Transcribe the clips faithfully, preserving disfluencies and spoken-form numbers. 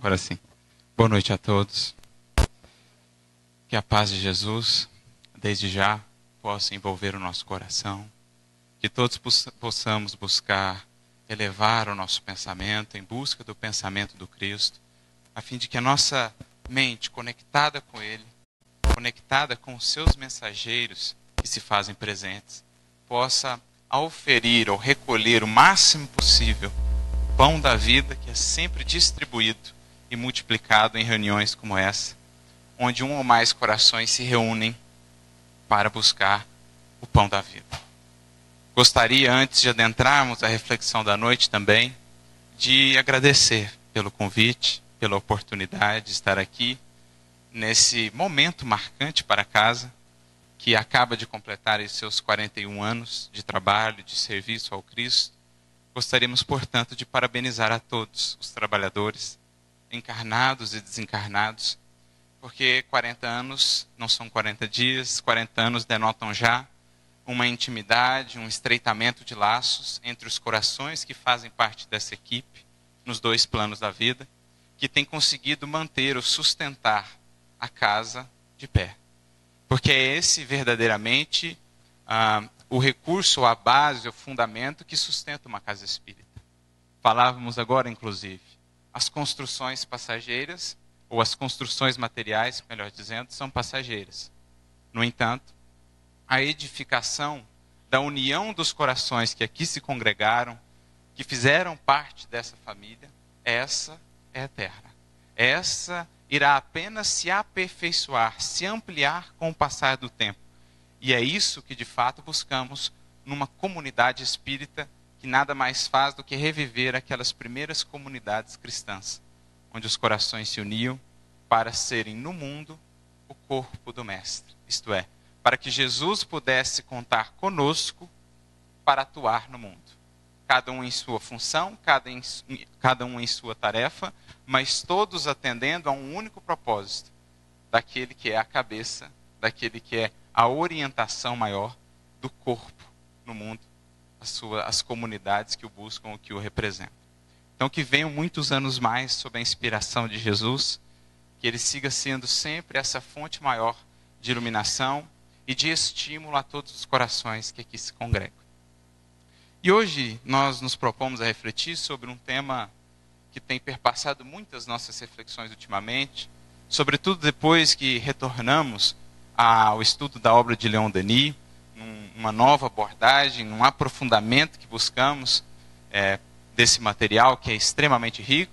Agora sim. Boa noite a todos. Que a paz de Jesus, desde já, possa envolver o nosso coração. Que todos possamos buscar elevar o nosso pensamento em busca do pensamento do Cristo, a fim de que a nossa mente conectada com Ele, conectada com os seus mensageiros que se fazem presentes, possa auferir ou recolher o máximo possível o pão da vida que é sempre distribuído e multiplicado em reuniões como essa, onde um ou mais corações se reúnem para buscar o pão da vida. Gostaria, antes de adentrarmos a reflexão da noite também, de agradecer pelo convite, pela oportunidade de estar aqui, nesse momento marcante para a casa, que acaba de completar os seus quarenta e um anos de trabalho, de serviço ao Cristo. Gostaríamos, portanto, de parabenizar a todos os trabalhadores, encarnados e desencarnados, porque quarenta anos não são quarenta dias, quarenta anos denotam já uma intimidade, um estreitamento de laços entre os corações que fazem parte dessa equipe, nos dois planos da vida, que tem conseguido manter ou sustentar a casa de pé. Porque é esse verdadeiramente ah, o recurso, a base, o fundamento que sustenta uma casa espírita. Falávamos agora, inclusive, as construções passageiras, ou as construções materiais, melhor dizendo, são passageiras. No entanto, a edificação da união dos corações que aqui se congregaram, que fizeram parte dessa família, essa é eterna. Essa irá apenas se aperfeiçoar, se ampliar com o passar do tempo. E é isso que de fato buscamos numa comunidade espírita que nada mais faz do que reviver aquelas primeiras comunidades cristãs, onde os corações se uniam para serem no mundo o corpo do Mestre. Isto é, para que Jesus pudesse contar conosco para atuar no mundo. Cada um em sua função, cada, em, cada um em sua tarefa, mas todos atendendo a um único propósito, daquele que é a cabeça, daquele que é a orientação maior do corpo no mundo, as, suas, as comunidades que o buscam, o que o representam. Então que venham muitos anos mais sob a inspiração de Jesus, que ele siga sendo sempre essa fonte maior de iluminação e de estímulo a todos os corações que aqui se congregam. E hoje nós nos propomos a refletir sobre um tema que tem perpassado muitas nossas reflexões ultimamente, sobretudo depois que retornamos ao estudo da obra de Leon Denis, numa nova abordagem, num aprofundamento que buscamos é, desse material que é extremamente rico,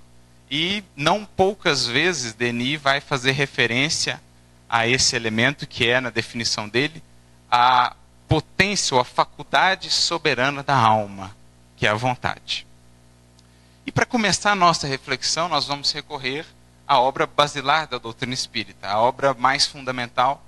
e não poucas vezes Denis vai fazer referência a esse elemento que é, na definição dele, a potência ou a faculdade soberana da alma, que é a vontade. E para começar a nossa reflexão, nós vamos recorrer à obra basilar da doutrina espírita, a obra mais fundamental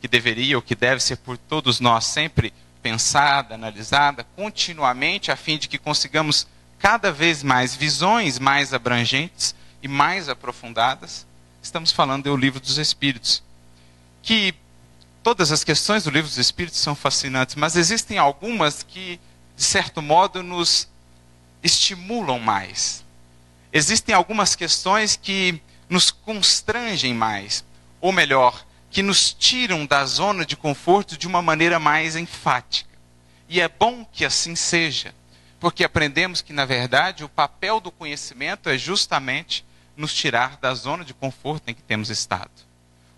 que deveria ou que deve ser por todos nós sempre pensada, analisada continuamente, a fim de que consigamos cada vez mais visões mais abrangentes e mais aprofundadas. Estamos falando do Livro dos Espíritos, que todas as questões do Livro dos Espíritos são fascinantes, mas existem algumas que, de certo modo, nos estimulam mais. Existem algumas questões que nos constrangem mais, ou melhor, que nos tiram da zona de conforto de uma maneira mais enfática. E é bom que assim seja, porque aprendemos que, na verdade, o papel do conhecimento é justamente nos tirar da zona de conforto em que temos estado.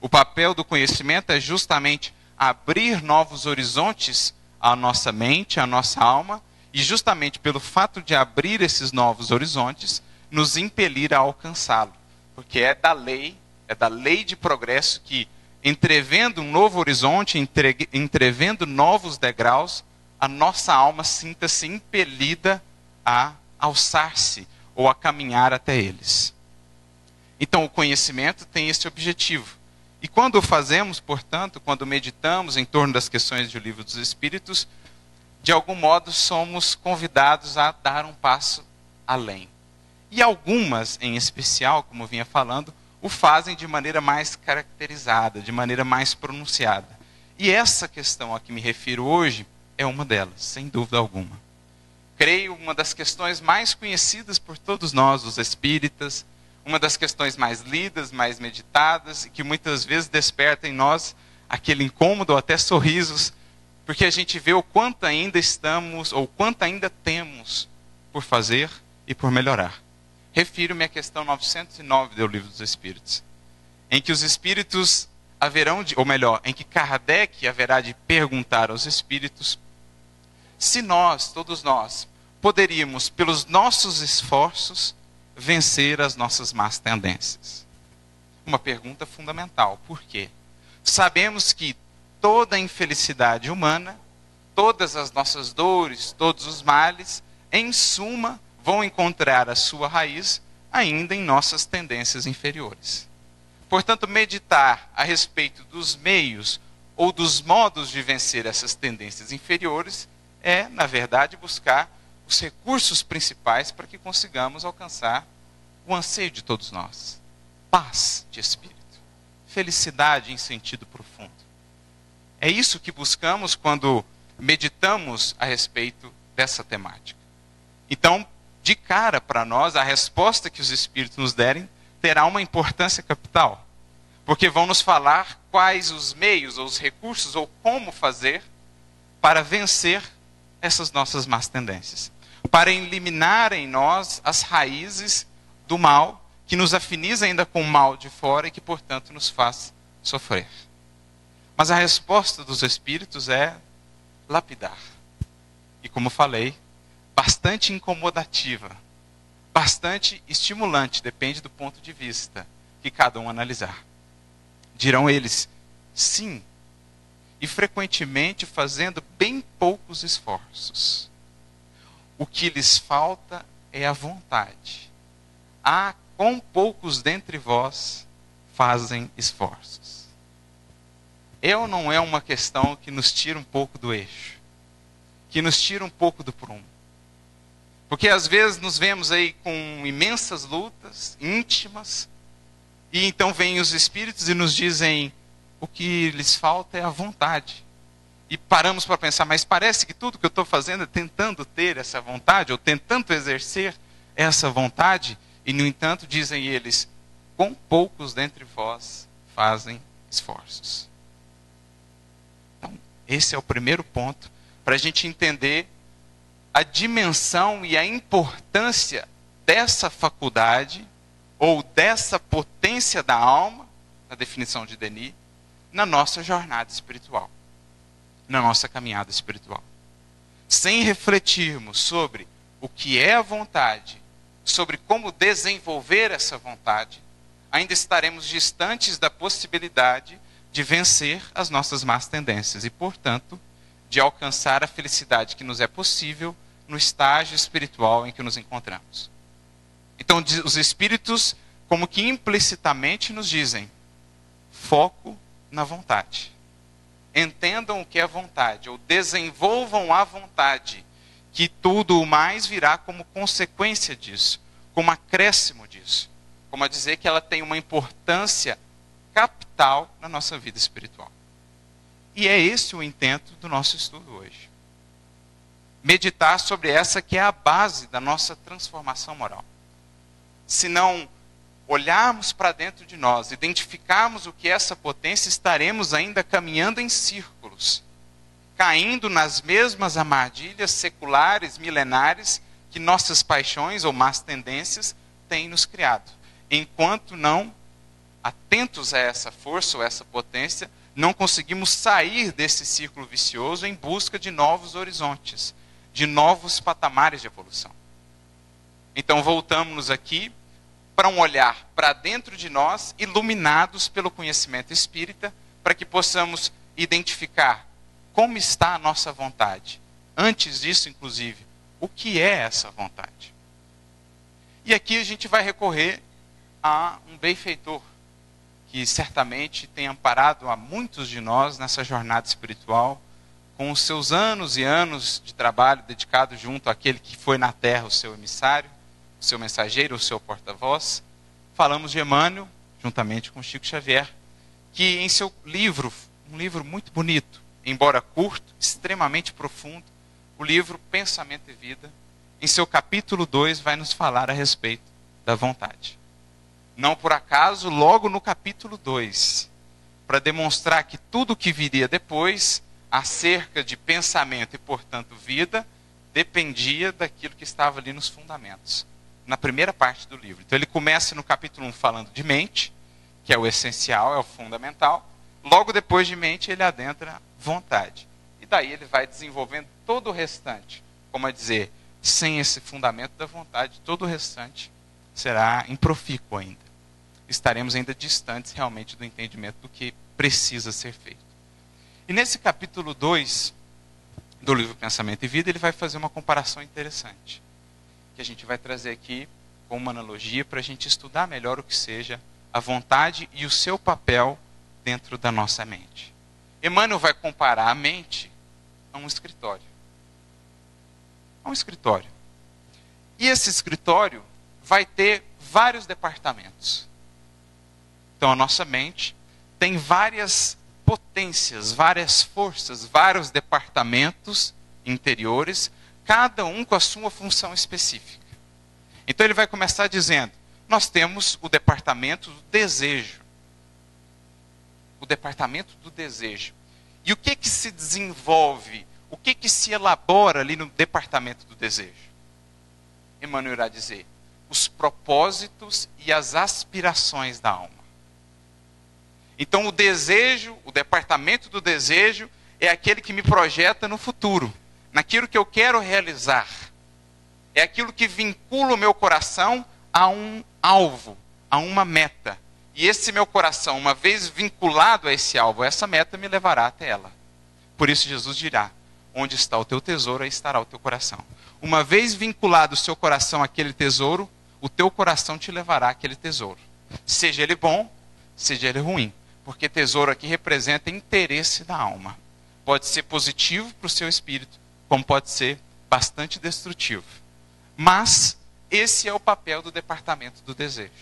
O papel do conhecimento é justamente abrir novos horizontes à nossa mente, à nossa alma, e justamente pelo fato de abrir esses novos horizontes, nos impelir a alcançá-lo. Porque é da lei, é da lei de progresso que, entrevendo um novo horizonte, entre, entrevendo novos degraus, a nossa alma sinta-se impelida a alçar-se ou a caminhar até eles. Então o conhecimento tem esse objetivo. E quando o fazemos, portanto, quando meditamos em torno das questões do Livro dos Espíritos, de algum modo somos convidados a dar um passo além. E algumas, em especial, como eu vinha falando, o fazem de maneira mais caracterizada, de maneira mais pronunciada. E essa questão a que me refiro hoje é uma delas, sem dúvida alguma. Creio uma das questões mais conhecidas por todos nós, os espíritas, uma das questões mais lidas, mais meditadas, e que muitas vezes desperta em nós aquele incômodo ou até sorrisos, porque a gente vê o quanto ainda estamos, ou quanto ainda temos por fazer e por melhorar. Refiro-me à questão novecentos e nove do Livro dos Espíritos, em que os espíritos haverão, de, ou melhor, em que Kardec haverá de perguntar aos espíritos se nós, todos nós, poderíamos, pelos nossos esforços, vencer as nossas más tendências. Uma pergunta fundamental, por quê? Sabemos que toda a infelicidade humana, todas as nossas dores, todos os males, em suma, vão encontrar a sua raiz ainda em nossas tendências inferiores. Portanto, meditar a respeito dos meios ou dos modos de vencer essas tendências inferiores é, na verdade, buscar os recursos principais para que consigamos alcançar o anseio de todos nós. Paz de espírito, felicidade em sentido profundo. É isso que buscamos quando meditamos a respeito dessa temática. Então, de cara para nós, a resposta que os espíritos nos derem terá uma importância capital, porque vão nos falar quais os meios, ou os recursos, ou como fazer para vencer essas nossas más tendências, para eliminar em nós as raízes do mal, que nos afiniza ainda com o mal de fora e que, portanto, nos faz sofrer. Mas a resposta dos espíritos é lapidar. E como falei, bastante incomodativa, bastante estimulante, depende do ponto de vista que cada um analisar. Dirão eles, sim, e frequentemente fazendo bem poucos esforços. O que lhes falta é a vontade. Ah, quão poucos dentre vós fazem esforços. É ou não é uma questão que nos tira um pouco do eixo, que nos tira um pouco do prumo? Porque às vezes nos vemos aí com imensas lutas íntimas, e então vêm os espíritos e nos dizem, o que lhes falta é a vontade. E paramos para pensar, mas parece que tudo que eu estou fazendo é tentando ter essa vontade, ou tentando exercer essa vontade. E, no entanto, dizem eles, quão poucos dentre vós fazem esforços. Então, esse é o primeiro ponto, para a gente entender a dimensão e a importância dessa faculdade, ou dessa potência da alma, na definição de Denis, na nossa jornada espiritual, na nossa caminhada espiritual. Sem refletirmos sobre o que é a vontade, sobre como desenvolver essa vontade, ainda estaremos distantes da possibilidade de vencer as nossas más tendências e, portanto, de alcançar a felicidade que nos é possível no estágio espiritual em que nos encontramos. Então, os espíritos, como que implicitamente nos dizem, foco na vontade. Entendam o que é vontade, ou desenvolvam a vontade, que tudo o mais virá como consequência disso, como acréscimo disso. Como a dizer que ela tem uma importância capital na nossa vida espiritual. E é esse o intento do nosso estudo hoje. Meditar sobre essa que é a base da nossa transformação moral. Se não olharmos para dentro de nós, identificarmos o que é essa potência, estaremos ainda caminhando em círculos, caindo nas mesmas armadilhas seculares, milenares, que nossas paixões ou más tendências têm nos criado. Enquanto não atentos a essa força ou essa potência, não conseguimos sair desse círculo vicioso em busca de novos horizontes, de novos patamares de evolução. Então voltamos aqui para um olhar para dentro de nós, iluminados pelo conhecimento espírita, para que possamos identificar como está a nossa vontade. Antes disso, inclusive, o que é essa vontade? E aqui a gente vai recorrer a um benfeitor, que certamente tem amparado a muitos de nós nessa jornada espiritual, com os seus anos e anos de trabalho dedicado junto àquele que foi na terra o seu emissário, o seu mensageiro, o seu porta-voz. Falamos de Emmanuel, juntamente com Chico Xavier, que em seu livro, um livro muito bonito, embora curto, extremamente profundo, o livro Pensamento e Vida, em seu capítulo dois, vai nos falar a respeito da vontade. Não por acaso, logo no capítulo dois, para demonstrar que tudo o que viria depois, acerca de pensamento e, portanto, vida, dependia daquilo que estava ali nos fundamentos, na primeira parte do livro. Então ele começa no capítulo um falando de mente, que é o essencial, é o fundamental. Logo depois de mente, ele adentra vontade. E daí ele vai desenvolvendo todo o restante. Como a dizer, sem esse fundamento da vontade, todo o restante será improfícuo ainda. Estaremos ainda distantes realmente do entendimento do que precisa ser feito. E nesse capítulo dois do livro Pensamento e Vida, ele vai fazer uma comparação interessante, que a gente vai trazer aqui com uma analogia para a gente estudar melhor o que seja a vontade e o seu papel dentro da nossa mente. Emmanuel vai comparar a mente a um escritório. A um escritório. E esse escritório vai ter vários departamentos. Então a nossa mente tem várias potências, várias forças, vários departamentos interiores, cada um com a sua função específica. Então ele vai começar dizendo, nós temos o departamento do desejo. O departamento do desejo. E o que que se desenvolve, o que que se elabora ali no departamento do desejo? Emmanuel irá dizer, os propósitos e as aspirações da alma. Então o desejo, o departamento do desejo, é aquele que me projeta no futuro, naquilo que eu quero realizar. É aquilo que vincula o meu coração a um alvo, a uma meta. E esse meu coração, uma vez vinculado a esse alvo, essa meta me levará até ela. Por isso Jesus dirá, onde está o teu tesouro, aí estará o teu coração. Uma vez vinculado o seu coração àquele tesouro, o teu coração te levará àquele tesouro. Seja ele bom, seja ele ruim. Porque tesouro aqui representa interesse da alma. Pode ser positivo para o seu espírito, como pode ser bastante destrutivo. Mas esse é o papel do departamento do desejo.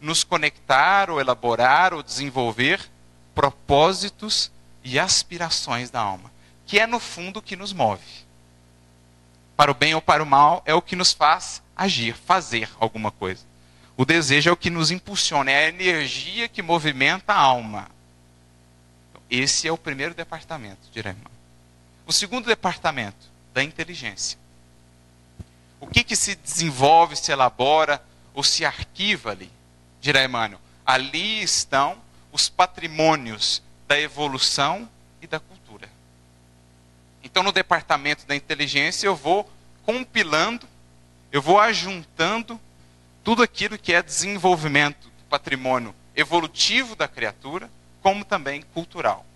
Nos conectar, ou elaborar, ou desenvolver propósitos e aspirações da alma. Que é no fundo o que nos move. Para o bem ou para o mal, é o que nos faz agir, fazer alguma coisa. O desejo é o que nos impulsiona, é a energia que movimenta a alma. Esse é o primeiro departamento, direi. O segundo departamento, da inteligência. O que que se desenvolve, se elabora ou se arquiva ali? Dirá Emmanuel, ali estão os patrimônios da evolução e da cultura. Então no departamento da inteligência eu vou compilando, eu vou ajuntando tudo aquilo que é desenvolvimento do patrimônio evolutivo da criatura, como também cultural.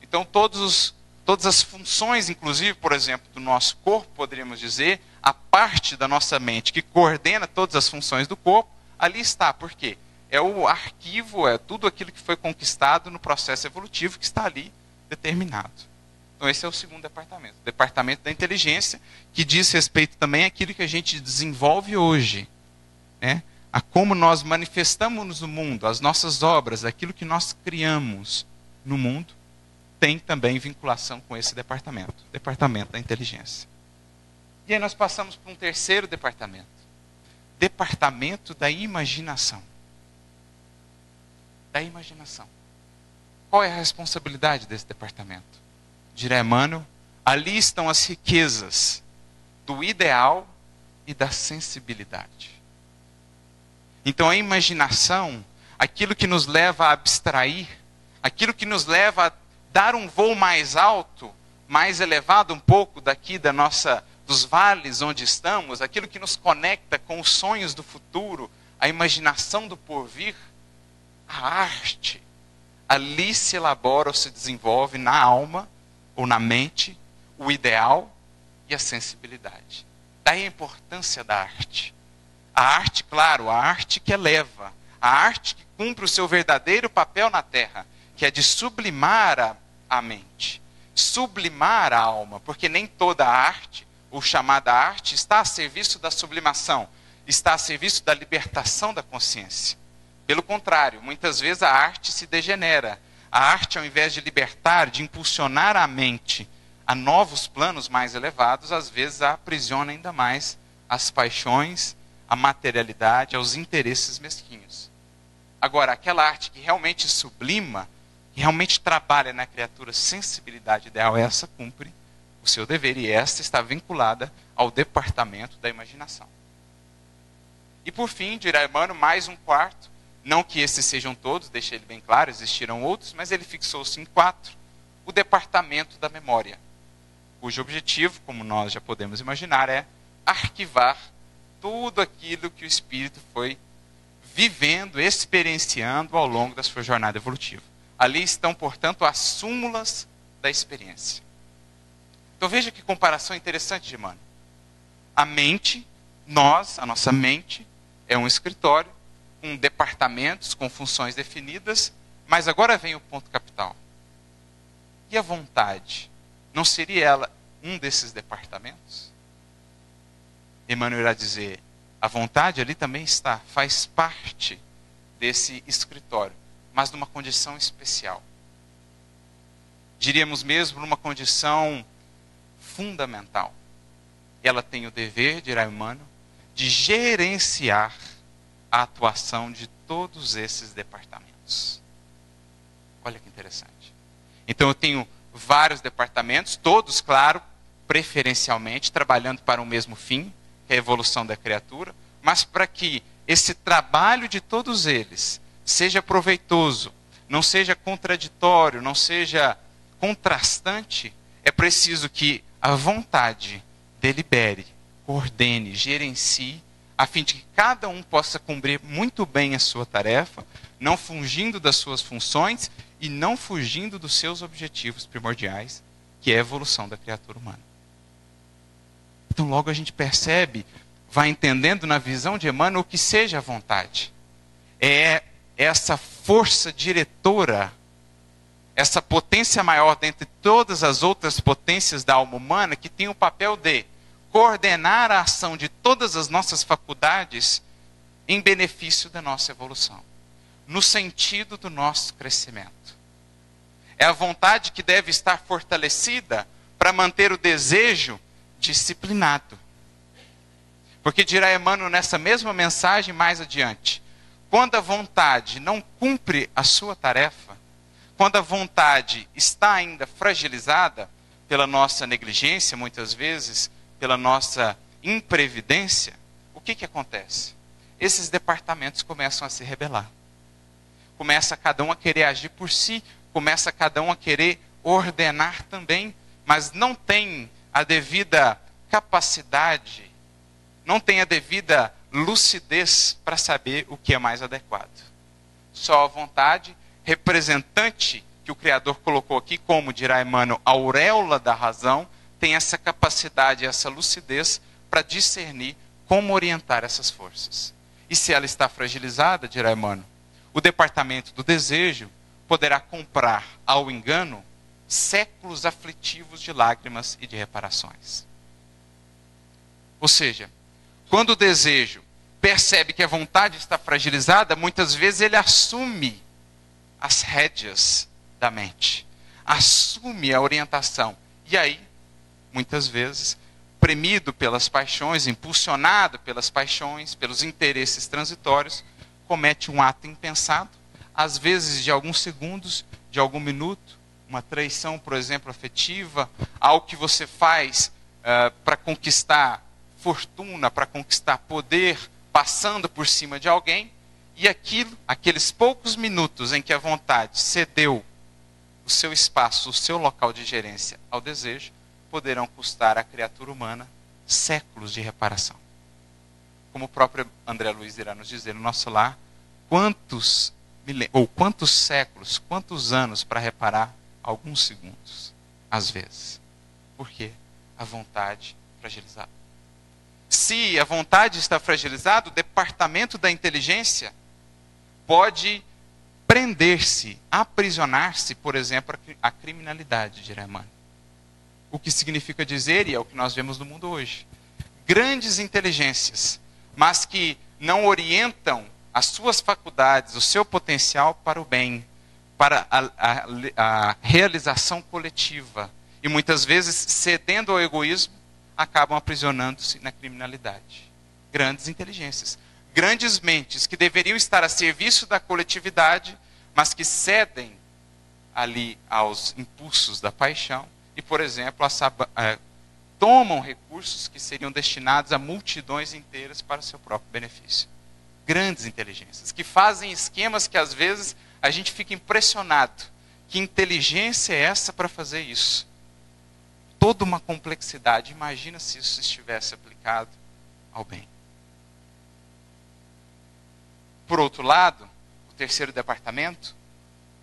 Então todos os, todas as funções, inclusive, por exemplo, do nosso corpo, poderíamos dizer, a parte da nossa mente que coordena todas as funções do corpo, ali está. Por quê? É o arquivo, é tudo aquilo que foi conquistado no processo evolutivo que está ali determinado. Então esse é o segundo departamento, o departamento da inteligência, que diz respeito também àquilo que a gente desenvolve hoje, né? A como nós manifestamos no mundo, as nossas obras, aquilo que nós criamos no mundo, tem também vinculação com esse departamento, departamento da inteligência. E aí nós passamos para um terceiro departamento, departamento da imaginação. Da imaginação. Qual é a responsabilidade desse departamento? Dirá Emmanuel, ali estão as riquezas do ideal e da sensibilidade. Então a imaginação, aquilo que nos leva a abstrair, aquilo que nos leva a dar um voo mais alto, mais elevado um pouco daqui da nossa, dos vales onde estamos, aquilo que nos conecta com os sonhos do futuro, a imaginação do porvir, a arte, ali se elabora ou se desenvolve na alma, ou na mente, o ideal e a sensibilidade. Daí a importância da arte. A arte, claro, a arte que eleva, a arte que cumpre o seu verdadeiro papel na Terra, que é de sublimar a, a mente, sublimar a alma, porque nem toda a arte, ou chamada arte, está a serviço da sublimação, está a serviço da libertação da consciência. Pelo contrário, muitas vezes a arte se degenera. A arte, ao invés de libertar, de impulsionar a mente a novos planos mais elevados, às vezes a aprisiona ainda mais as paixões, à materialidade, aos interesses mesquinhos. Agora, aquela arte que realmente sublima, que realmente trabalha na criatura sensibilidade ideal, essa cumpre o seu dever, e esta está vinculada ao departamento da imaginação. E por fim, dirá Emmanuel, mais um quarto, não que esses sejam todos, deixei ele bem claro, existirão outros, mas ele fixou-se em quatro, o departamento da memória, cujo objetivo, como nós já podemos imaginar, é arquivar tudo aquilo que o espírito foi vivendo, experienciando ao longo da sua jornada evolutiva. Ali estão, portanto, as súmulas da experiência. Então veja que comparação interessante de Emmanuel. A mente, nós, a nossa mente, é um escritório, com departamentos, com funções definidas, mas agora vem o ponto capital. E a vontade? Não seria ela um desses departamentos? Emmanuel irá dizer, a vontade ali também está, faz parte desse escritório, mas numa condição especial. Diríamos mesmo numa condição fundamental. Ela tem o dever, dirá Emmanuel, de gerenciar a atuação de todos esses departamentos. Olha que interessante. Então eu tenho vários departamentos, todos, claro, preferencialmente, trabalhando para o mesmo fim, que é a evolução da criatura, mas para que esse trabalho de todos eles seja proveitoso, não seja contraditório, não seja contrastante, é preciso que a vontade delibere, coordene, gerencie, a fim de que cada um possa cumprir muito bem a sua tarefa, não fugindo das suas funções e não fugindo dos seus objetivos primordiais, que é a evolução da criatura humana. Então logo a gente percebe, vai entendendo na visão de Emmanuel o que seja a vontade. É essa força diretora, essa potência maior dentre todas as outras potências da alma humana, que tem o papel de coordenar a ação de todas as nossas faculdades em benefício da nossa evolução, no sentido do nosso crescimento. É a vontade que deve estar fortalecida para manter o desejo disciplinado. Porque dirá Emmanuel nessa mesma mensagem mais adiante, quando a vontade não cumpre a sua tarefa, quando a vontade está ainda fragilizada pela nossa negligência, muitas vezes, pela nossa imprevidência, o que que acontece? Esses departamentos começam a se rebelar. Começa cada um a querer agir por si, começa cada um a querer ordenar também, mas não tem a devida capacidade, não tem a devida lucidez para saber o que é mais adequado. Só a vontade, representante que o Criador colocou aqui, como dirá Emmanuel, a auréola da razão, tem essa capacidade, essa lucidez para discernir como orientar essas forças. E se ela está fragilizada, dirá Emmanuel, o departamento do desejo poderá comprar ao engano séculos aflitivos de lágrimas e de reparações. Ou seja, quando o desejo percebe que a vontade está fragilizada, muitas vezes ele assume as rédeas da mente, assume a orientação, e aí muitas vezes, premido pelas paixões, impulsionado pelas paixões, pelos interesses transitórios, comete um ato impensado, às vezes de alguns segundos, de algum minuto, uma traição, por exemplo, afetiva, algo que você faz uh, para conquistar fortuna, para conquistar poder, passando por cima de alguém, e aquilo, aqueles poucos minutos em que a vontade cedeu o seu espaço, o seu local de gerência ao desejo, poderão custar à criatura humana séculos de reparação. Como o próprio André Luiz irá nos dizer no nosso lar, quantos, ou quantos séculos, quantos anos para reparar alguns segundos, às vezes. Por quê? A vontade fragilizada. Se a vontade está fragilizada, o departamento da inteligência pode prender-se, aprisionar-se, por exemplo, à criminalidade, dirá Emmanuel. O que significa dizer, e é o que nós vemos no mundo hoje, grandes inteligências, mas que não orientam as suas faculdades, o seu potencial para o bem, para a, a, a realização coletiva. E muitas vezes, cedendo ao egoísmo, acabam aprisionando-se na criminalidade. grandes inteligências, grandes mentes que deveriam estar a serviço da coletividade, mas que cedem ali aos impulsos da paixão e, por exemplo, a sab... tomam recursos que seriam destinados a multidões inteiras para o seu próprio benefício. Grandes inteligências, que fazem esquemas que às vezes a gente fica impressionado. Que inteligência é essa para fazer isso? Toda uma complexidade. Imagina se isso estivesse aplicado ao bem. Por outro lado, o terceiro departamento,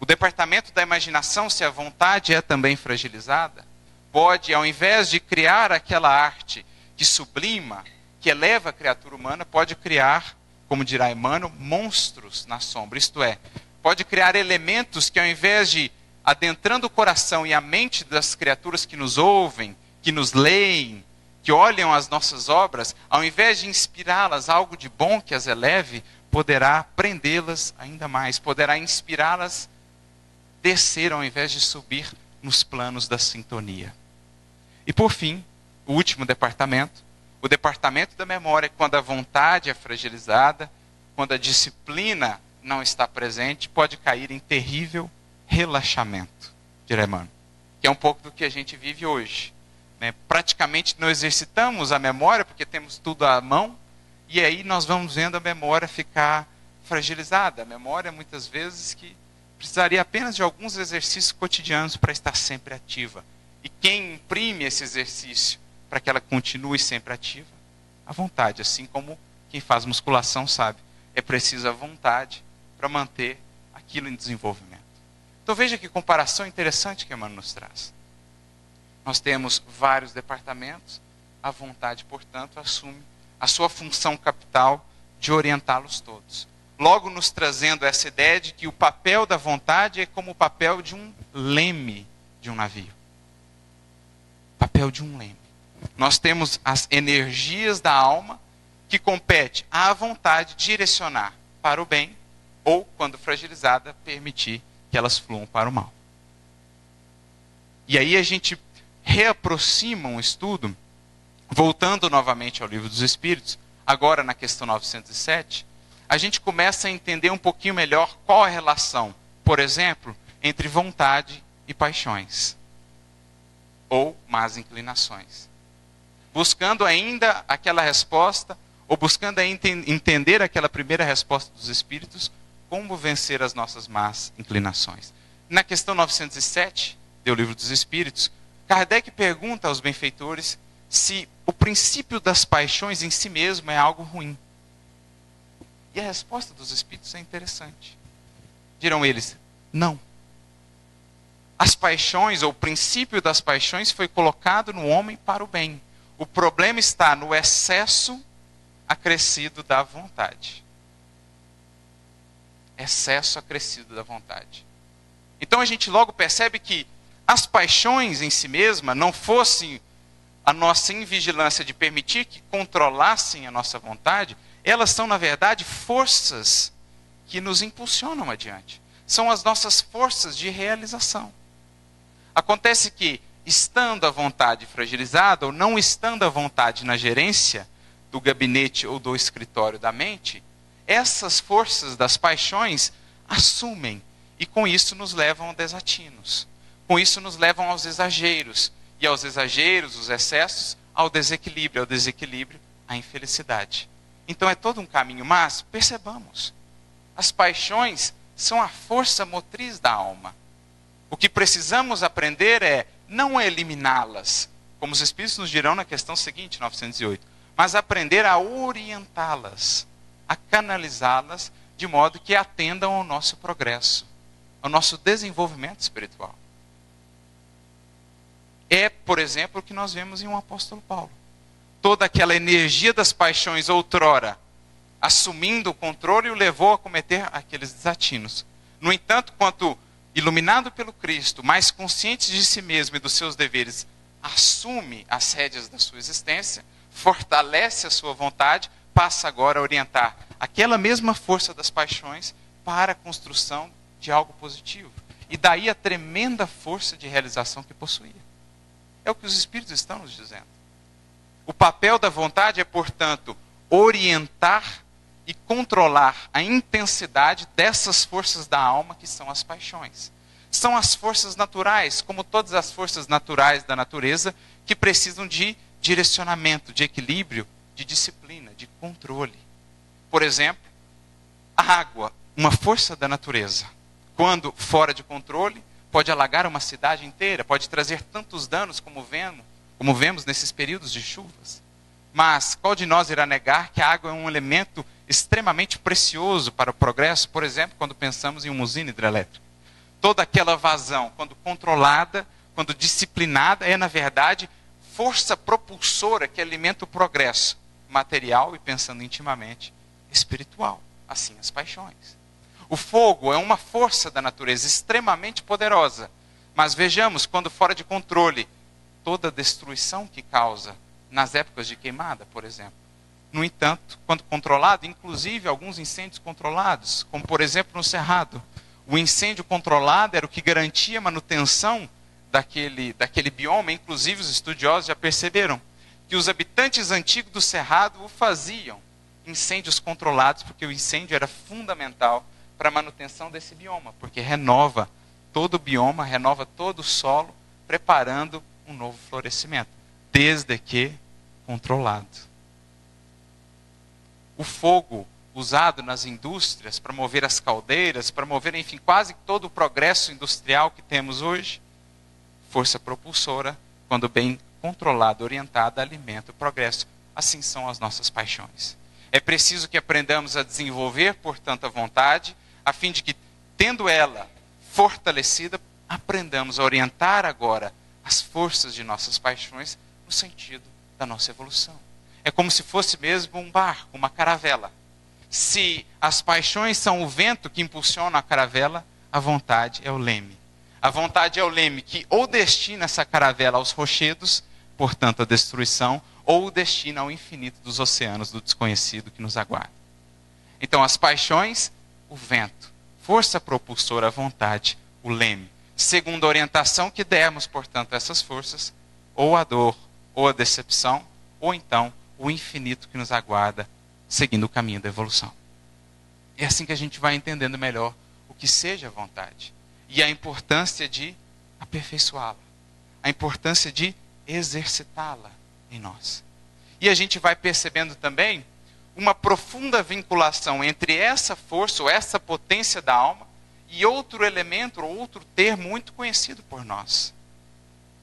o departamento da imaginação, se a vontade é também fragilizada, pode, ao invés de criar aquela arte que sublima, que eleva a criatura humana, pode criar, como dirá Emmanuel, monstros na sombra. Isto é, pode criar elementos que, ao invés de adentrando o coração e a mente das criaturas que nos ouvem, que nos leem, que olham as nossas obras, ao invés de inspirá-las algo de bom que as eleve, poderá prendê-las ainda mais, poderá inspirá-las a descer ao invés de subir nos planos da sintonia. E por fim, o último departamento, o departamento da memória, quando a vontade é fragilizada, quando a disciplina não está presente, pode cair em terrível relaxamento, direi, mano, que é um pouco do que a gente vive hoje, né? Praticamente não exercitamos a memória porque temos tudo à mão, e aí nós vamos vendo a memória ficar fragilizada, a memória muitas vezes que precisaria apenas de alguns exercícios cotidianos para estar sempre ativa. E quem imprime esse exercício para que ela continue sempre ativa? A vontade, assim como quem faz musculação sabe, é preciso a vontade para manter aquilo em desenvolvimento. Então veja que comparação interessante que Emmanuel nos traz. Nós temos vários departamentos, a vontade, portanto, assume a sua função capital de orientá-los todos. Logo nos trazendo essa ideia de que o papel da vontade é como o papel de um leme de um navio. Papel de um leme. Nós temos as energias da alma que compete à vontade direcionar para o bem ou, quando fragilizada, permitir que elas fluam para o mal. E aí a gente reaproxima um estudo, voltando novamente ao Livro dos Espíritos, agora na questão novecentos e sete, a gente começa a entender um pouquinho melhor qual a relação, por exemplo, entre vontade e paixões, ou más inclinações. Buscando ainda aquela resposta, ou buscando ent entender aquela primeira resposta dos Espíritos, como vencer as nossas más inclinações. Na questão novecentos e sete, do Livro dos Espíritos, Kardec pergunta aos benfeitores se o princípio das paixões em si mesmo é algo ruim. E a resposta dos Espíritos é interessante. Dirão eles, não. As paixões, ou o princípio das paixões, foi colocado no homem para o bem. O problema está no excesso acrescido da vontade. Excesso acrescido da vontade. Então a gente logo percebe que as paixões em si mesma não fossem a nossa invigilância de permitir que controlassem a nossa vontade, elas são, na verdade, forças que nos impulsionam adiante. São as nossas forças de realização. Acontece que, estando a vontade fragilizada, ou não estando a vontade na gerência do gabinete ou do escritório da mente, essas forças das paixões assumem e com isso nos levam a desatinos. Com isso nos levam aos exageros. E aos exageros, os excessos, ao desequilíbrio, ao desequilíbrio, à infelicidade. Então é todo um caminho, mas percebamos, as paixões são a força motriz da alma. O que precisamos aprender é não eliminá-las, como os Espíritos nos dirão na questão seguinte, novecentos e oito, mas aprender a orientá-las, a canalizá-las de modo que atendam ao nosso progresso, ao nosso desenvolvimento espiritual. É, por exemplo, o que nós vemos em um apóstolo Paulo. Toda aquela energia das paixões outrora, assumindo o controle, o levou a cometer aqueles desatinos. No entanto, quanto iluminado pelo Cristo, mais consciente de si mesmo e dos seus deveres, assume as rédeas da sua existência, fortalece a sua vontade, passa agora a orientar aquela mesma força das paixões para a construção de algo positivo. E daí a tremenda força de realização que possuía. É o que os Espíritos estão nos dizendo. O papel da vontade é, portanto, orientar e controlar a intensidade dessas forças da alma que são as paixões. São as forças naturais, como todas as forças naturais da natureza, que precisam de direcionamento, de equilíbrio, de disciplina, de controle. Por exemplo, a água, uma força da natureza. Quando fora de controle, pode alagar uma cidade inteira, pode trazer tantos danos como vemos, como vemos nesses períodos de chuvas. Mas qual de nós irá negar que a água é um elemento extremamente precioso para o progresso? Por exemplo, quando pensamos em uma usina hidrelétrica. Toda aquela vazão, quando controlada, quando disciplinada, é na verdade força propulsora que alimenta o progresso material e, pensando intimamente, espiritual. Assim as paixões. O fogo é uma força da natureza extremamente poderosa. Mas vejamos, quando fora de controle, toda a destruição que causa nas épocas de queimada, por exemplo. No entanto, quando controlado, inclusive alguns incêndios controlados, como por exemplo no Cerrado, o incêndio controlado era o que garantia a manutenção daquele, daquele bioma. Inclusive os estudiosos já perceberam que os habitantes antigos do Cerrado o faziam, incêndios controlados, porque o incêndio era fundamental para a manutenção desse bioma, porque renova todo o bioma, renova todo o solo, preparando um novo florescimento, desde que controlado. O fogo usado nas indústrias para mover as caldeiras, para mover, enfim, quase todo o progresso industrial que temos hoje, força propulsora, quando bem controlada, orientada, alimenta o progresso. Assim são as nossas paixões. É preciso que aprendamos a desenvolver, portanto, a vontade, a fim de que, tendo ela fortalecida, aprendamos a orientar agora as forças de nossas paixões no sentido da nossa evolução. É como se fosse mesmo um barco, uma caravela. Se as paixões são o vento que impulsiona a caravela, a vontade é o leme. A vontade é o leme que ou destina essa caravela aos rochedos, portanto à destruição, ou destina ao infinito dos oceanos, do desconhecido que nos aguarda. Então as paixões, o vento, força propulsora, a vontade, o leme. Segundo a orientação que dermos, portanto, a essas forças, ou a dor, ou a decepção, ou então o infinito que nos aguarda, seguindo o caminho da evolução. É assim que a gente vai entendendo melhor o que seja a vontade. E a importância de aperfeiçoá-la. A importância de exercitá-la em nós. E a gente vai percebendo também uma profunda vinculação entre essa força, ou essa potência da alma, e outro elemento, ou outro termo muito conhecido por nós,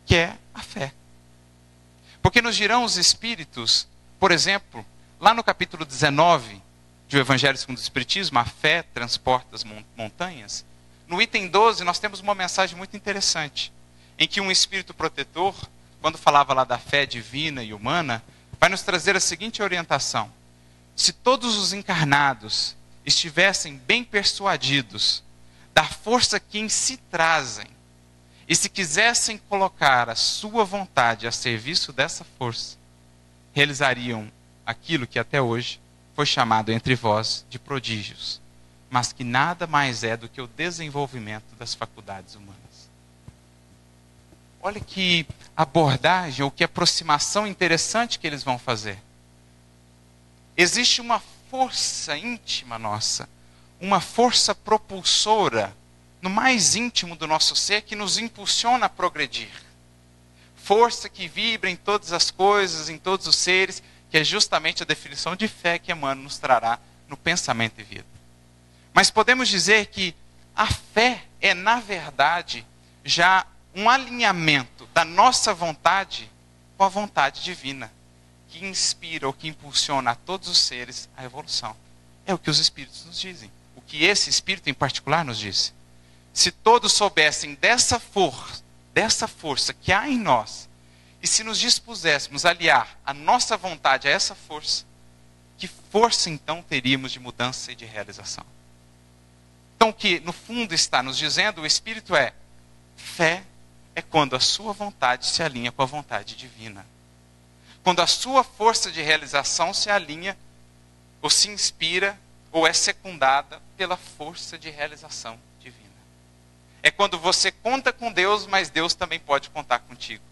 que é a fé. Porque nos dirão os Espíritos, por exemplo, lá no capítulo dezenove do Evangelho segundo o Espiritismo, a fé transporta as montanhas, no item doze nós temos uma mensagem muito interessante, em que um espírito protetor, quando falava lá da fé divina e humana, vai nos trazer a seguinte orientação: se todos os encarnados estivessem bem persuadidos da força que em si trazem, e se quisessem colocar a sua vontade a serviço dessa força, realizariam aquilo que até hoje foi chamado entre vós de prodígios, mas que nada mais é do que o desenvolvimento das faculdades humanas. Olha que abordagem, ou que aproximação interessante que eles vão fazer. Existe uma força íntima nossa, uma força propulsora no mais íntimo do nosso ser que nos impulsiona a progredir. Força que vibra em todas as coisas, em todos os seres, que é justamente a definição de fé que Emmanuel nos trará no Pensamento e Vida. Mas podemos dizer que a fé é, na verdade, já um alinhamento da nossa vontade com a vontade divina, que inspira ou que impulsiona a todos os seres a evolução. É o que os Espíritos nos dizem, o que esse Espírito em particular nos disse. Se todos soubessem dessa força, dessa força que há em nós, e se nos dispuséssemos a aliar a nossa vontade a essa força, que força então teríamos de mudança e de realização? Então o que no fundo está nos dizendo o Espírito é: fé é quando a sua vontade se alinha com a vontade divina. Quando a sua força de realização se alinha, ou se inspira, ou é secundada pela força de realização divina. É quando você conta com Deus, mas Deus também pode contar contigo.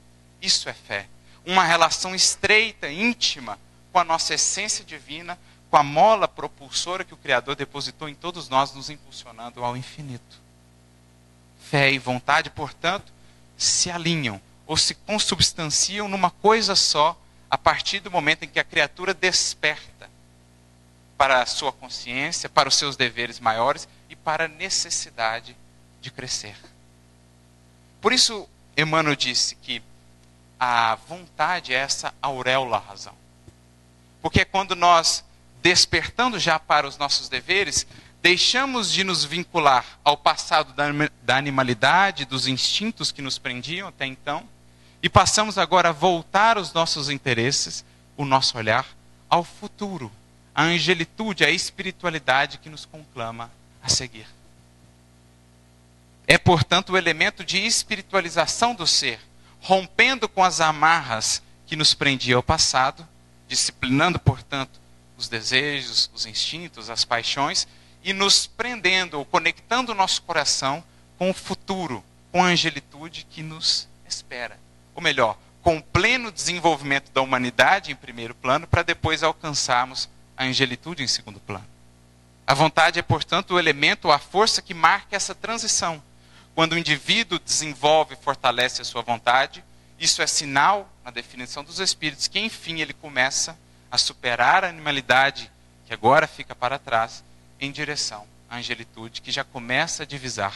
Isso é fé. Uma relação estreita, íntima, com a nossa essência divina, com a mola propulsora que o Criador depositou em todos nós, nos impulsionando ao infinito. Fé e vontade, portanto, se alinham ou se consubstanciam numa coisa só a partir do momento em que a criatura desperta para a sua consciência, para os seus deveres maiores e para a necessidade de crescer. Por isso, Emmanuel disse que a vontade é essa auréola razão. Porque é quando nós, despertando já para os nossos deveres, deixamos de nos vincular ao passado da animalidade, dos instintos que nos prendiam até então, e passamos agora a voltar os nossos interesses, o nosso olhar ao futuro, à angelitude, à espiritualidade que nos conclama a seguir. É, portanto, o elemento de espiritualização do ser, rompendo com as amarras que nos prendiam ao passado, disciplinando, portanto, os desejos, os instintos, as paixões, e nos prendendo ou conectando o nosso coração com o futuro, com a angelitude que nos espera. Ou melhor, com o pleno desenvolvimento da humanidade em primeiro plano, para depois alcançarmos a angelitude em segundo plano. A vontade é, portanto, o elemento, a força que marca essa transição. Quando o indivíduo desenvolve e fortalece a sua vontade, isso é sinal, na definição dos Espíritos, que enfim ele começa a superar a animalidade, que agora fica para trás, em direção à angelitude, que já começa a divisar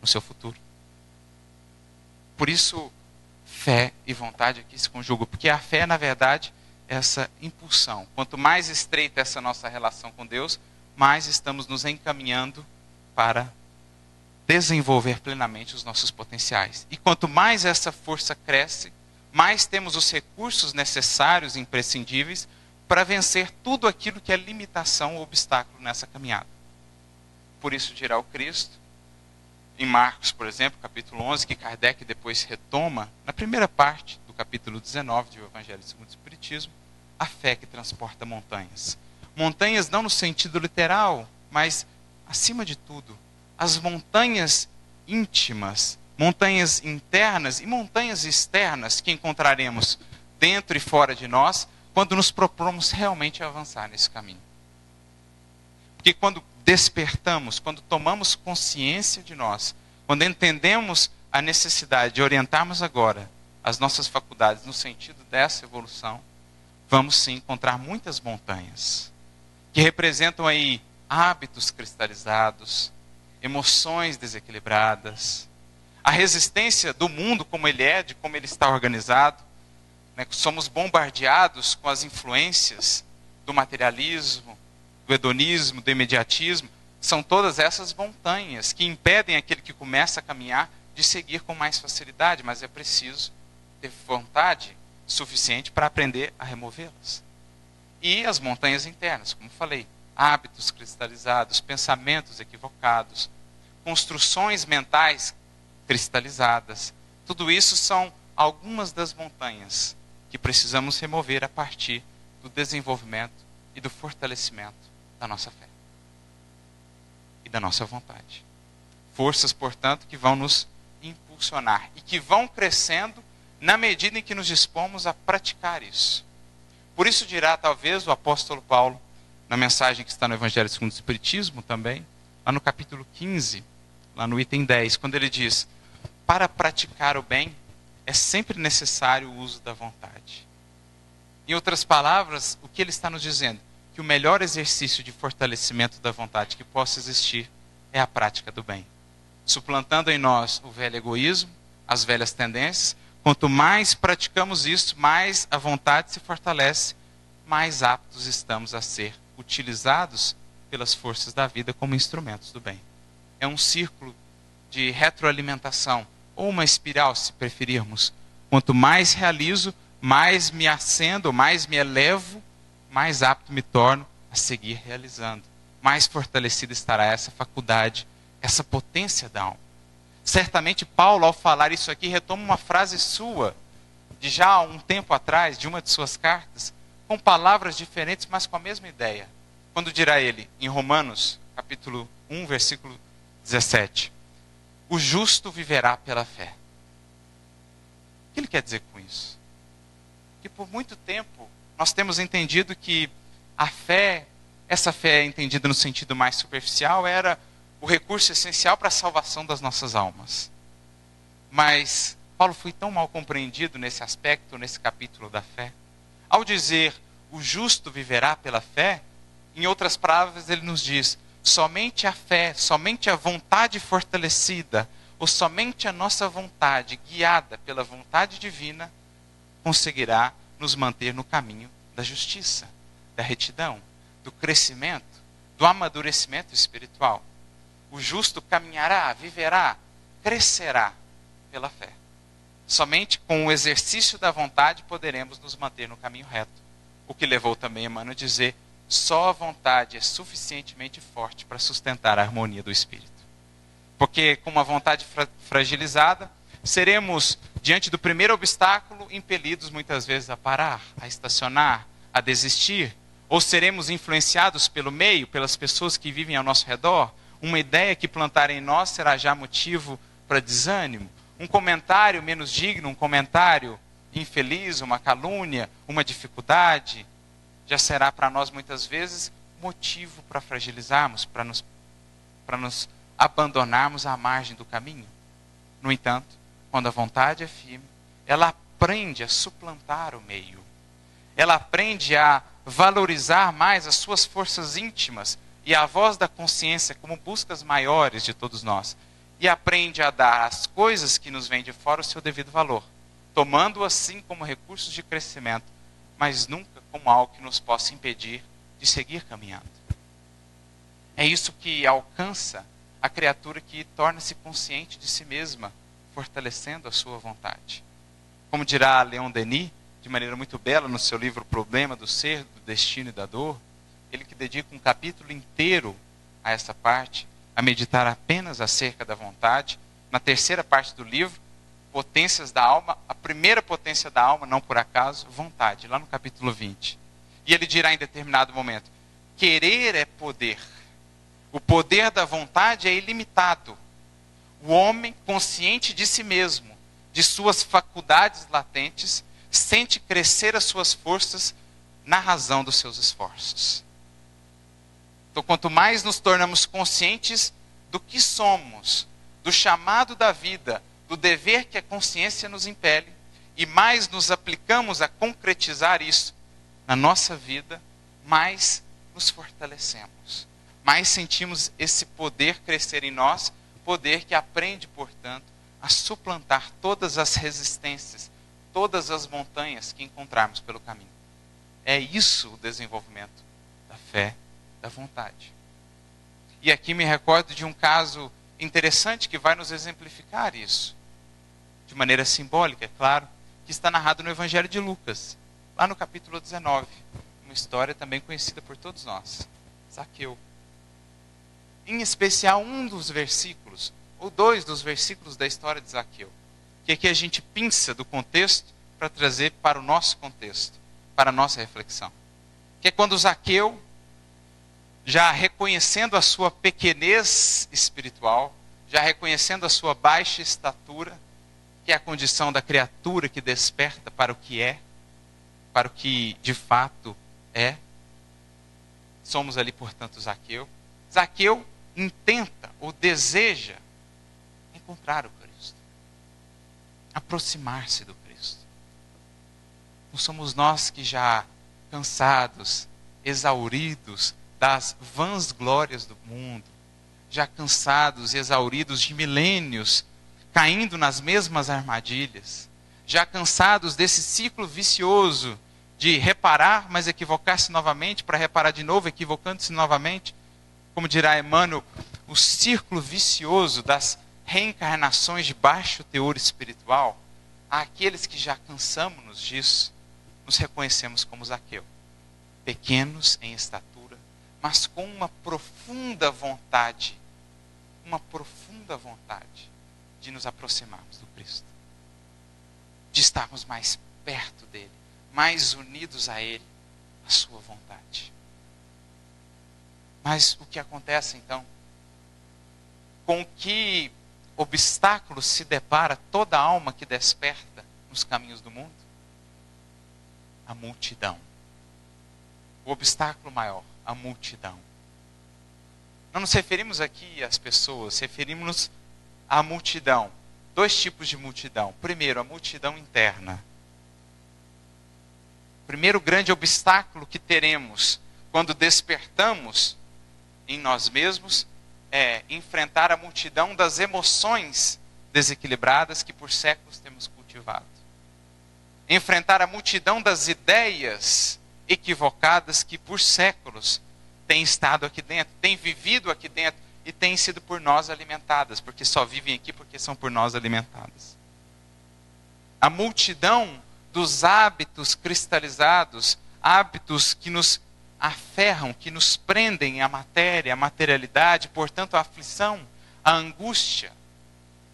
no seu futuro. Por isso, fé e vontade aqui se conjugam, porque a fé, na verdade, é essa impulsão. Quanto mais estreita essa nossa relação com Deus, mais estamos nos encaminhando para desenvolver plenamente os nossos potenciais. E quanto mais essa força cresce, mais temos os recursos necessários e imprescindíveis para vencer tudo aquilo que é limitação ou obstáculo nessa caminhada. Por isso dirá o Cristo, em Marcos, por exemplo, capítulo onze, que Kardec depois retoma, na primeira parte do capítulo dezenove de O Evangelho segundo o Espiritismo, a fé que transporta montanhas. Montanhas não no sentido literal, mas, acima de tudo, as montanhas íntimas, montanhas internas e montanhas externas que encontraremos dentro e fora de nós, quando nos propomos realmente avançar nesse caminho. Porque quando despertamos, quando tomamos consciência de nós, quando entendemos a necessidade de orientarmos agora as nossas faculdades no sentido dessa evolução, vamos sim encontrar muitas montanhas, que representam aí hábitos cristalizados, emoções desequilibradas, a resistência do mundo como ele é, de como ele está organizado. Somos bombardeados com as influências do materialismo, do hedonismo, do imediatismo. São todas essas montanhas que impedem aquele que começa a caminhar de seguir com mais facilidade, mas é preciso ter vontade suficiente para aprender a removê-las. E as montanhas internas, como falei, hábitos cristalizados, pensamentos equivocados, construções mentais cristalizadas, tudo isso são algumas das montanhas que precisamos remover a partir do desenvolvimento e do fortalecimento da nossa fé e da nossa vontade. Forças, portanto, que vão nos impulsionar e que vão crescendo na medida em que nos dispomos a praticar isso. Por isso dirá, talvez, o apóstolo Paulo, na mensagem que está no Evangelho segundo o Espiritismo também, lá no capítulo quinze, lá no item dez, quando ele diz, para praticar o bem, é sempre necessário o uso da vontade. Em outras palavras, o que ele está nos dizendo? Que o melhor exercício de fortalecimento da vontade que possa existir é a prática do bem. Suplantando em nós o velho egoísmo, as velhas tendências, quanto mais praticamos isso, mais a vontade se fortalece, mais aptos estamos a ser utilizados pelas forças da vida como instrumentos do bem. É um círculo de retroalimentação, ou uma espiral, se preferirmos. Quanto mais realizo, mais me acendo, mais me elevo, mais apto me torno a seguir realizando. Mais fortalecida estará essa faculdade, essa potência da alma. Certamente Paulo, ao falar isso aqui, retoma uma frase sua, de já há um tempo atrás, de uma de suas cartas, com palavras diferentes, mas com a mesma ideia. Quando dirá ele, em Romanos, capítulo um, versículo dezessete, o justo viverá pela fé. O que ele quer dizer com isso? Que por muito tempo nós temos entendido que a fé, essa fé entendida no sentido mais superficial, era o recurso essencial para a salvação das nossas almas. Mas Paulo foi tão mal compreendido nesse aspecto, nesse capítulo da fé. Ao dizer, o justo viverá pela fé, em outras palavras ele nos diz, somente a fé, somente a vontade fortalecida, ou somente a nossa vontade, guiada pela vontade divina, conseguirá nos manter no caminho da justiça, da retidão, do crescimento, do amadurecimento espiritual. O justo caminhará, viverá, crescerá pela fé. Somente com o exercício da vontade poderemos nos manter no caminho reto. O que levou também Emmanuel a dizer, só a vontade é suficientemente forte para sustentar a harmonia do espírito. Porque com uma vontade fra- fragilizada, seremos, diante do primeiro obstáculo, impelidos muitas vezes a parar, a estacionar, a desistir. Ou seremos influenciados pelo meio, pelas pessoas que vivem ao nosso redor. Uma ideia que plantarem em nós será já motivo para desânimo. Um comentário menos digno, um comentário infeliz, uma calúnia, uma dificuldade, já será para nós muitas vezes motivo para fragilizarmos, para nos, para nos abandonarmos à margem do caminho. No entanto, quando a vontade é firme, ela aprende a suplantar o meio. Ela aprende a valorizar mais as suas forças íntimas e a voz da consciência como buscas maiores de todos nós. E aprende a dar às coisas que nos vêm de fora o seu devido valor, tomando assim como recursos de crescimento, mas nunca como algo que nos possa impedir de seguir caminhando. É isso que alcança a criatura que torna-se consciente de si mesma, fortalecendo a sua vontade. Como dirá Leon Denis, de maneira muito bela no seu livro O Problema do Ser, do Destino e da Dor, ele que dedica um capítulo inteiro a essa parte, a meditar apenas acerca da vontade. Na terceira parte do livro, Potências da Alma, a primeira potência da alma, não por acaso, vontade, lá no capítulo vinte. E ele dirá em determinado momento, querer é poder. O poder da vontade é ilimitado. O homem, consciente de si mesmo, de suas faculdades latentes, sente crescer as suas forças na razão dos seus esforços. Então, quanto mais nos tornamos conscientes do que somos, do chamado da vida, do dever que a consciência nos impele, e mais nos aplicamos a concretizar isso na nossa vida, mais nos fortalecemos, mais sentimos esse poder crescer em nós, poder que aprende, portanto, a suplantar todas as resistências, todas as montanhas que encontrarmos pelo caminho. É isso o desenvolvimento da fé, da vontade. E aqui me recordo de um caso interessante que vai nos exemplificar isso, de maneira simbólica, é claro, que está narrado no Evangelho de Lucas, lá no capítulo dezenove, uma história também conhecida por todos nós, Zaqueu. Em especial um dos versículos, ou dois dos versículos da história de Zaqueu, que aqui a gente pinça do contexto para trazer para o nosso contexto, para a nossa reflexão, que é quando Zaqueu, já reconhecendo a sua pequenez espiritual, já reconhecendo a sua baixa estatura, que é a condição da criatura que desperta para o que é, para o que de fato é. Somos ali, portanto, Zaqueu. Zaqueu intenta ou deseja encontrar o Cristo, aproximar-se do Cristo. Não somos nós que já cansados, exauridos, das vãs glórias do mundo, já cansados e exauridos de milênios, caindo nas mesmas armadilhas, já cansados desse ciclo vicioso de reparar, mas equivocar-se novamente, para reparar de novo, equivocando-se novamente, como dirá Emmanuel, o círculo vicioso das reencarnações de baixo teor espiritual. Àqueles que já cansamos-nos disso, nos reconhecemos como Zaqueu, pequenos em estatura, mas com uma profunda vontade, uma profunda vontade de nos aproximarmos do Cristo, de estarmos mais perto dele, mais unidos a ele, à sua vontade. Mas o que acontece então? Com que obstáculos se depara toda alma que desperta nos caminhos do mundo? A multidão. o obstáculo maior, a multidão. Não nos referimos aqui às pessoas, referimos-nos à multidão. Dois tipos de multidão. Primeiro, a multidão interna. O primeiro grande obstáculo que teremos quando despertamos em nós mesmos é enfrentar a multidão das emoções desequilibradas que por séculos temos cultivado. Enfrentar a multidão das ideias equivocadas que por séculos têm estado aqui dentro, têm vivido aqui dentro e têm sido por nós alimentadas, porque só vivem aqui porque são por nós alimentadas. A multidão dos hábitos cristalizados, hábitos que nos aferram, que nos prendem à matéria, à materialidade, portanto à aflição, à angústia.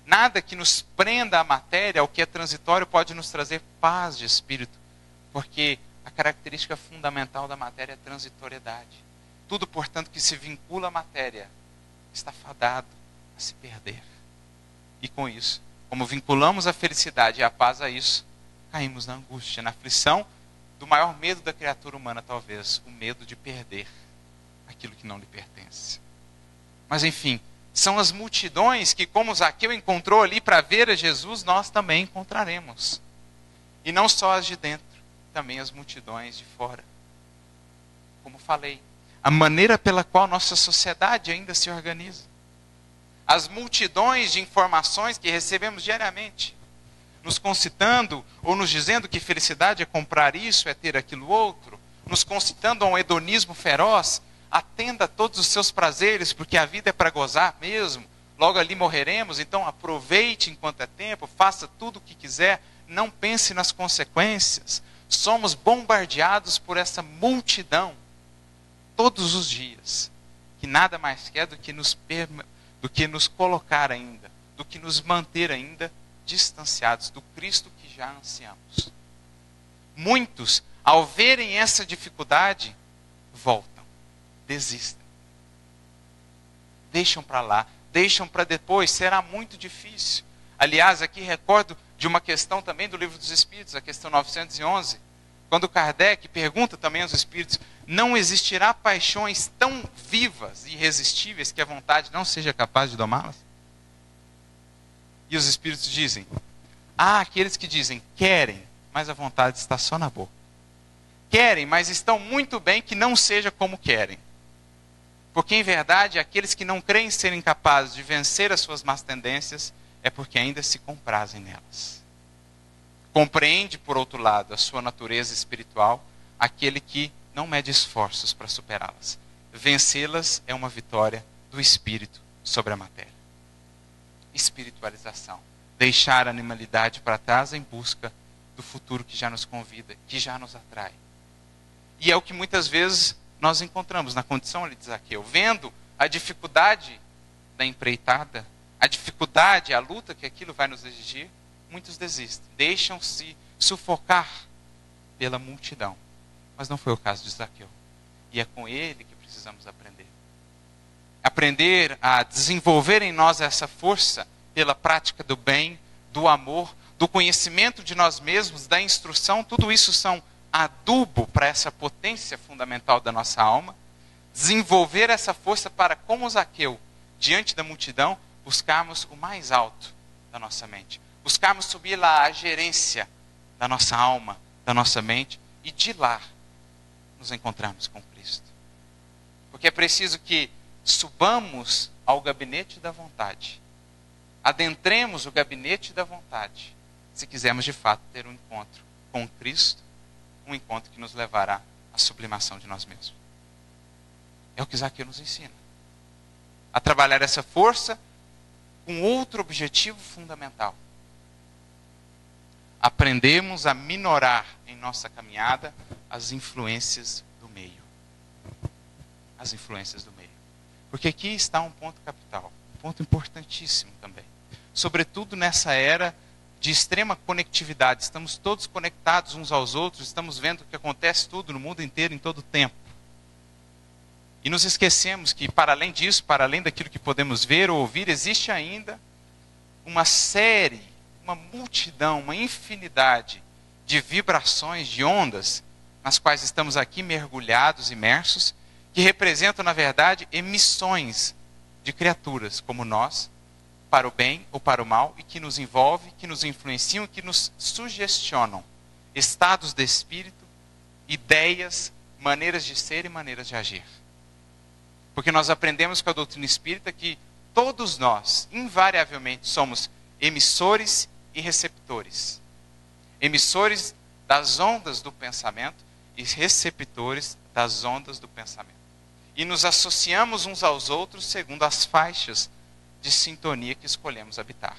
Nada que nos prenda à matéria, ao que é transitório, pode nos trazer paz de espírito, porque a característica fundamental da matéria é a transitoriedade. Tudo, portanto, que se vincula à matéria está fadado a se perder. E com isso, como vinculamos a felicidade e a paz a isso, caímos na angústia, na aflição do maior medo da criatura humana, talvez, o medo de perder aquilo que não lhe pertence. Mas enfim, são as multidões que, como Zaqueu encontrou ali para ver a Jesus, nós também encontraremos. E não só as de dentro, também as multidões de fora. Como falei, a maneira pela qual nossa sociedade ainda se organiza. As multidões de informações que recebemos diariamente, nos concitando ou nos dizendo que felicidade é comprar isso, é ter aquilo outro, nos concitando a um hedonismo feroz, atenda a todos os seus prazeres, porque a vida é para gozar mesmo, logo ali morreremos, então aproveite enquanto é tempo, faça tudo o que quiser, não pense nas consequências. Somos bombardeados por essa multidão, todos os dias, que nada mais quer do que nos, perma... do que nos colocar ainda, do que nos manter ainda distanciados do Cristo que já ansiamos. Muitos, ao verem essa dificuldade, voltam, desistem, deixam para lá, deixam para depois, será muito difícil. Aliás, aqui recordo de uma questão também do Livro dos Espíritos, a questão novecentos e onze, quando Kardec pergunta também aos Espíritos, não existirá paixões tão vivas e irresistíveis que a vontade não seja capaz de domá-las? E os Espíritos dizem, há aqueles que dizem, querem, mas a vontade está só na boca. Querem, mas estão muito bem que não seja como querem. Porque, em verdade, aqueles que não creem serem capazes de vencer as suas más tendências, é porque ainda se comprazem nelas. Compreende, por outro lado, a sua natureza espiritual, aquele que não mede esforços para superá-las. Vencê-las é uma vitória do espírito sobre a matéria. Espiritualização, deixar a animalidade para trás em busca do futuro que já nos convida, que já nos atrai. E é o que muitas vezes nós encontramos na condição de Zaqueu, vendo a dificuldade da empreitada, a dificuldade, a luta que aquilo vai nos exigir, muitos desistem, deixam-se sufocar pela multidão. Mas não foi o caso de Zaqueu. E é com ele que precisamos aprender. Aprender a desenvolver em nós essa força pela prática do bem, do amor, do conhecimento de nós mesmos, da instrução. Tudo isso são adubo para essa potência fundamental da nossa alma. Desenvolver essa força para, como Zaqueu, diante da multidão, buscarmos o mais alto da nossa mente. Buscarmos subir lá a gerência da nossa alma, da nossa mente. E de lá nos encontrarmos com Cristo. Porque é preciso que subamos ao gabinete da vontade. Adentremos o gabinete da vontade. Se quisermos de fato ter um encontro com Cristo, um encontro que nos levará à sublimação de nós mesmos. É o que Zaqueu nos ensina. A trabalhar essa força com outro objetivo fundamental. Aprendemos a minorar em nossa caminhada as influências do meio. As influências do meio. Porque aqui está um ponto capital, um ponto importantíssimo também. Sobretudo nessa era de extrema conectividade, estamos todos conectados uns aos outros, estamos vendo o que acontece tudo no mundo inteiro, em todo o tempo. E nos esquecemos que, para além disso, para além daquilo que podemos ver ou ouvir, existe ainda uma série, uma multidão, uma infinidade de vibrações, de ondas nas quais estamos aqui mergulhados, imersos, que representam, na verdade, emissões de criaturas como nós, para o bem ou para o mal, e que nos envolve, que nos influenciam, que nos sugestionam estados de espírito, ideias, maneiras de ser e maneiras de agir. Porque nós aprendemos com a doutrina espírita que todos nós, invariavelmente, somos emissores e receptores. Emissores das ondas do pensamento e receptores das ondas do pensamento. E nos associamos uns aos outros segundo as faixas de sintonia que escolhemos habitar.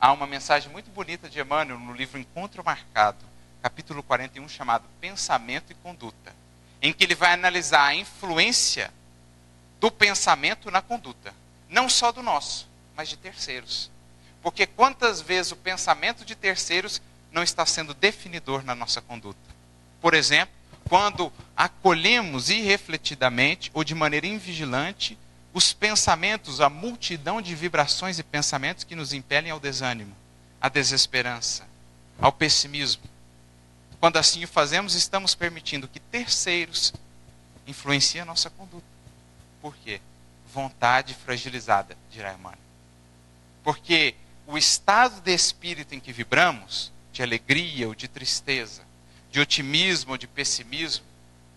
Há uma mensagem muito bonita de Emmanuel no livro Encontro Marcado, capítulo quarenta e um, chamado Pensamento e Conduta, em que ele vai analisar a influência do pensamento na conduta. Não só do nosso, mas de terceiros. Porque quantas vezes o pensamento de terceiros não está sendo definidor na nossa conduta? Por exemplo, quando acolhemos irrefletidamente ou de maneira invigilante os pensamentos, a multidão de vibrações e pensamentos que nos impelem ao desânimo, à desesperança, ao pessimismo. Quando assim o fazemos, estamos permitindo que terceiros influenciem a nossa conduta. Por quê? Vontade fragilizada, dirá Emmanuel. Porque o estado de espírito em que vibramos, de alegria ou de tristeza, de otimismo ou de pessimismo,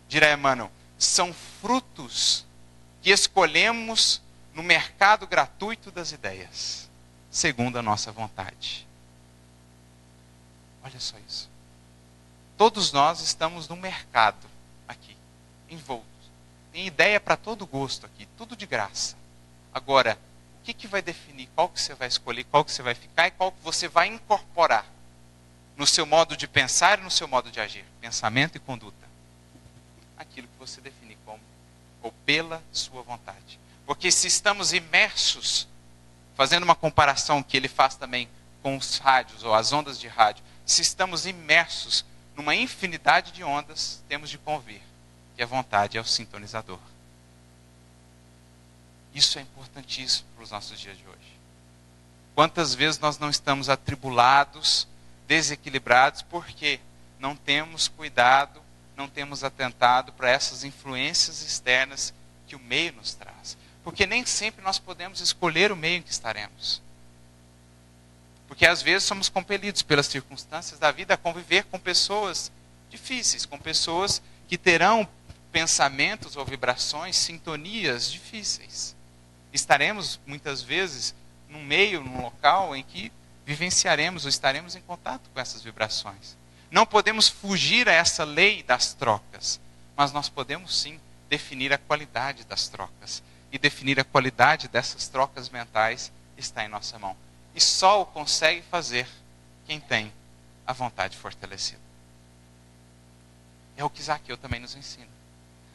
dirá Emmanuel, são frutos que escolhemos no mercado gratuito das ideias, segundo a nossa vontade. Olha só isso. Todos nós estamos num mercado aqui, envoltos. Tem ideia para todo gosto aqui, tudo de graça. Agora, o que, que vai definir qual que você vai escolher, qual que você vai ficar e qual que você vai incorporar no seu modo de pensar e no seu modo de agir? Pensamento e conduta. Aquilo que você definir como ou pela sua vontade. Porque se estamos imersos, fazendo uma comparação que ele faz também com os rádios ou as ondas de rádio, se estamos imersos numa infinidade de ondas, temos de convir que a vontade é o sintonizador. Isso é importantíssimo para os nossos dias de hoje. Quantas vezes nós não estamos atribulados, desequilibrados, porque não temos cuidado, não temos atentado para essas influências externas que o meio nos traz. Porque nem sempre nós podemos escolher o meio em que estaremos. Porque às vezes somos compelidos pelas circunstâncias da vida a conviver com pessoas difíceis, com pessoas que terão pensamentos ou vibrações, sintonias difíceis. Estaremos muitas vezes num meio, num local em que vivenciaremos ou estaremos em contato com essas vibrações. Não podemos fugir a essa lei das trocas, mas nós podemos sim definir a qualidade das trocas. E definir a qualidade dessas trocas mentais está em nossa mão. E só o consegue fazer quem tem a vontade fortalecida. É o que Zaqueu também nos ensina.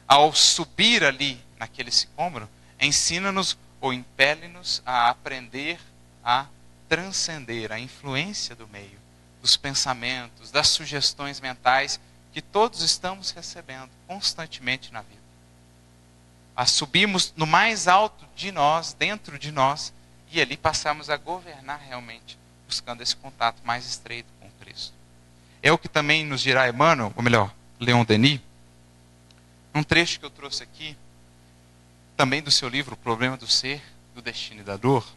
Ao subir ali naquele sicômoro, ensina-nos ou impele-nos a aprender a transcender a influência do meio, dos pensamentos, das sugestões mentais que todos estamos recebendo constantemente na vida. As subimos no mais alto de nós, dentro de nós, e ali passamos a governar realmente, buscando esse contato mais estreito com Cristo. É o que também nos dirá Emmanuel, ou melhor, Leon Denis, num trecho que eu trouxe aqui, também do seu livro O Problema do Ser, do Destino e da Dor,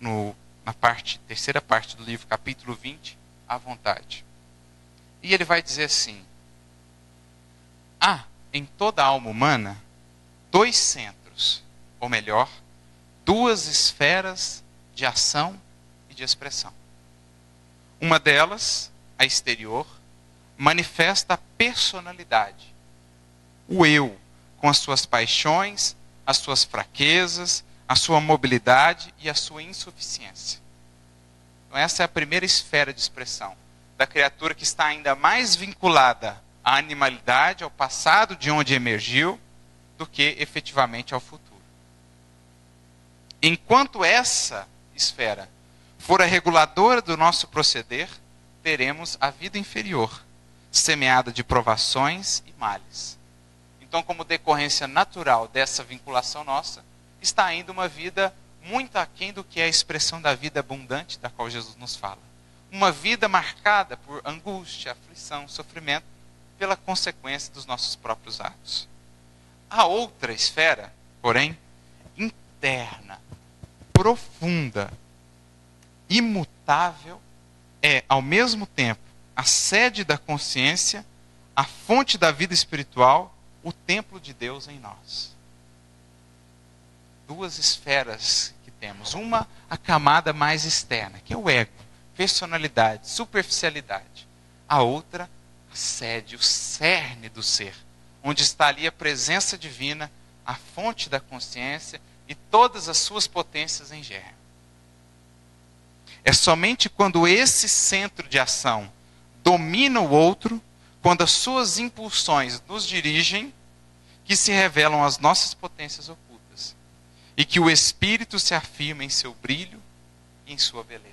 no, na parte, terceira parte do livro, capítulo vinte, à vontade. E ele vai dizer assim: há em toda a alma humana dois centros, ou melhor, duas esferas de ação e de expressão. Uma delas, a exterior, manifesta a personalidade, o eu, com as suas paixões, as suas fraquezas, a sua mobilidade e a sua insuficiência. Então essa é a primeira esfera de expressão da criatura que está ainda mais vinculada à animalidade, ao passado de onde emergiu, do que efetivamente ao futuro. Enquanto essa esfera for a reguladora do nosso proceder, teremos a vida inferior, semeada de provações e males. Então, como decorrência natural dessa vinculação nossa, está ainda uma vida muito aquém do que é a expressão da vida abundante da qual Jesus nos fala. Uma vida marcada por angústia, aflição, sofrimento, pela consequência dos nossos próprios atos. A outra esfera, porém, interna, profunda, imutável, é, ao mesmo tempo, a sede da consciência, a fonte da vida espiritual, o templo de Deus em nós. Duas esferas que temos. Uma, a camada mais externa, que é o ego, personalidade, superficialidade. A outra, a sede, o cerne do ser, onde está ali a presença divina, a fonte da consciência e todas as suas potências em germe. É somente quando esse centro de ação domina o outro, quando as suas impulsões nos dirigem, que se revelam as nossas potências ocultas, e que o Espírito se afirma em seu brilho e em sua beleza.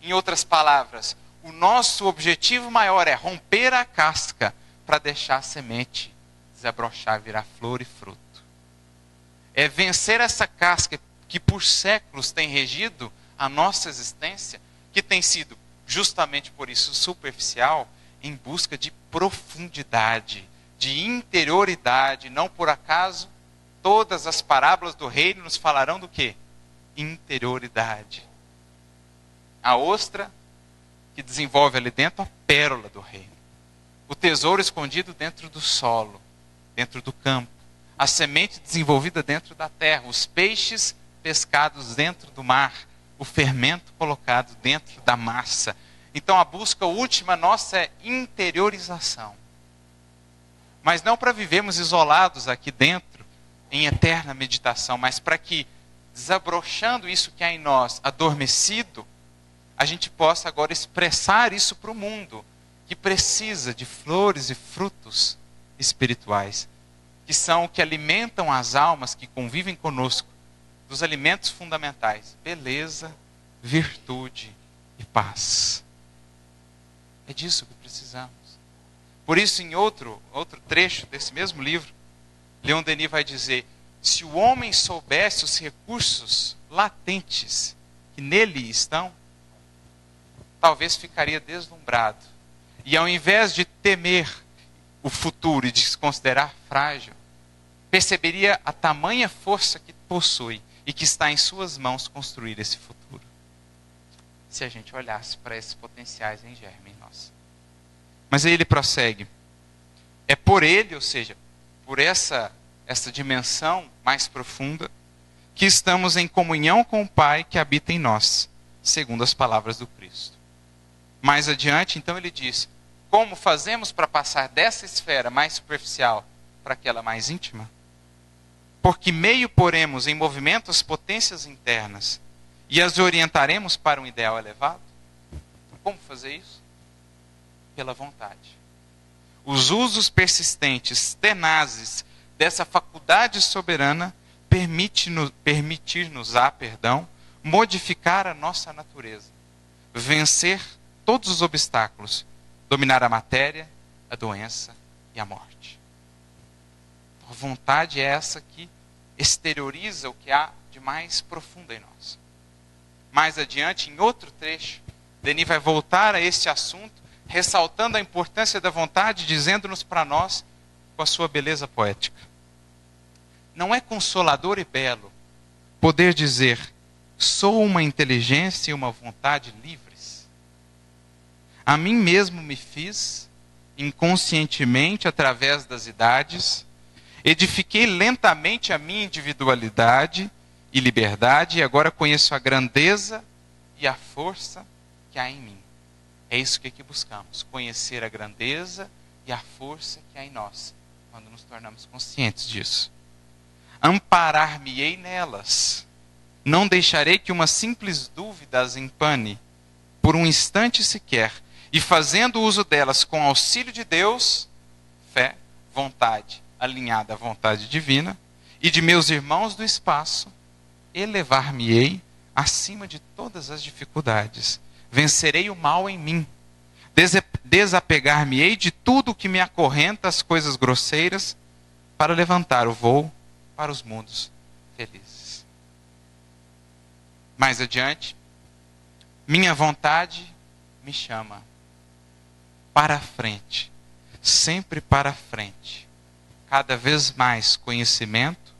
Em outras palavras, o nosso objetivo maior é romper a casca para deixar a semente desabrochar, virar flor e fruto. É vencer essa casca que por séculos tem regido a nossa existência, que tem sido justamente por isso superficial, em busca de profundidade, de interioridade. Não por acaso, todas as parábolas do reino nos falarão do quê? Interioridade. A ostra que desenvolve ali dentro a pérola do reino. O tesouro escondido dentro do solo, dentro do campo. A semente desenvolvida dentro da terra. Os peixes pescados dentro do mar. O fermento colocado dentro da massa. Então a busca última nossa é interiorização. Mas não para vivermos isolados aqui dentro, em eterna meditação, mas para que, desabrochando isso que há em nós, adormecido, a gente possa agora expressar isso para o mundo, que precisa de flores e frutos espirituais, que são o que alimentam as almas que convivem conosco, dos alimentos fundamentais, beleza, virtude e paz. É disso que precisamos. Por isso, em outro, outro trecho desse mesmo livro, Leon Denis vai dizer, se o homem soubesse os recursos latentes que nele estão, talvez ficaria deslumbrado. E ao invés de temer o futuro e de se considerar frágil, perceberia a tamanha força que possui e que está em suas mãos construir esse futuro. Se a gente olhasse para esses potenciais em germe em nós. Mas aí ele prossegue. É por ele, ou seja, por essa, essa dimensão mais profunda, que estamos em comunhão com o Pai que habita em nós, segundo as palavras do Cristo. Mais adiante, então ele diz, como fazemos para passar dessa esfera mais superficial para aquela mais íntima? Porque meio poremos em movimento as potências internas e as orientaremos para um ideal elevado? Como fazer isso? Pela vontade. Os usos persistentes, tenazes, dessa faculdade soberana permite-nos, permitir-nos a, perdão, modificar a nossa natureza, vencer todos os obstáculos, dominar a matéria, a doença e a morte. A vontade é essa que exterioriza o que há de mais profundo em nós. Mais adiante, em outro trecho, Denis vai voltar a este assunto, ressaltando a importância da vontade, dizendo-nos para nós, com a sua beleza poética. Não é consolador e belo poder dizer, sou uma inteligência e uma vontade livres. A mim mesmo me fiz, inconscientemente, através das idades, edifiquei lentamente a minha individualidade e liberdade, e agora conheço a grandeza e a força que há em mim. É isso que aqui buscamos, conhecer a grandeza e a força que há em nós, quando nos tornamos conscientes disso. Amparar-me-ei nelas, não deixarei que uma simples dúvida as empane, por um instante sequer, e fazendo uso delas com auxílio de Deus, fé, vontade, alinhada à vontade divina, e de meus irmãos do espaço, elevar-me-ei acima de todas as dificuldades. Vencerei o mal em mim. Desapegar-me-ei de tudo que me acorrenta às coisas grosseiras para levantar o voo para os mundos felizes. Mais adiante, minha vontade me chama para a frente. sempre para frente. Cada vez mais conhecimento,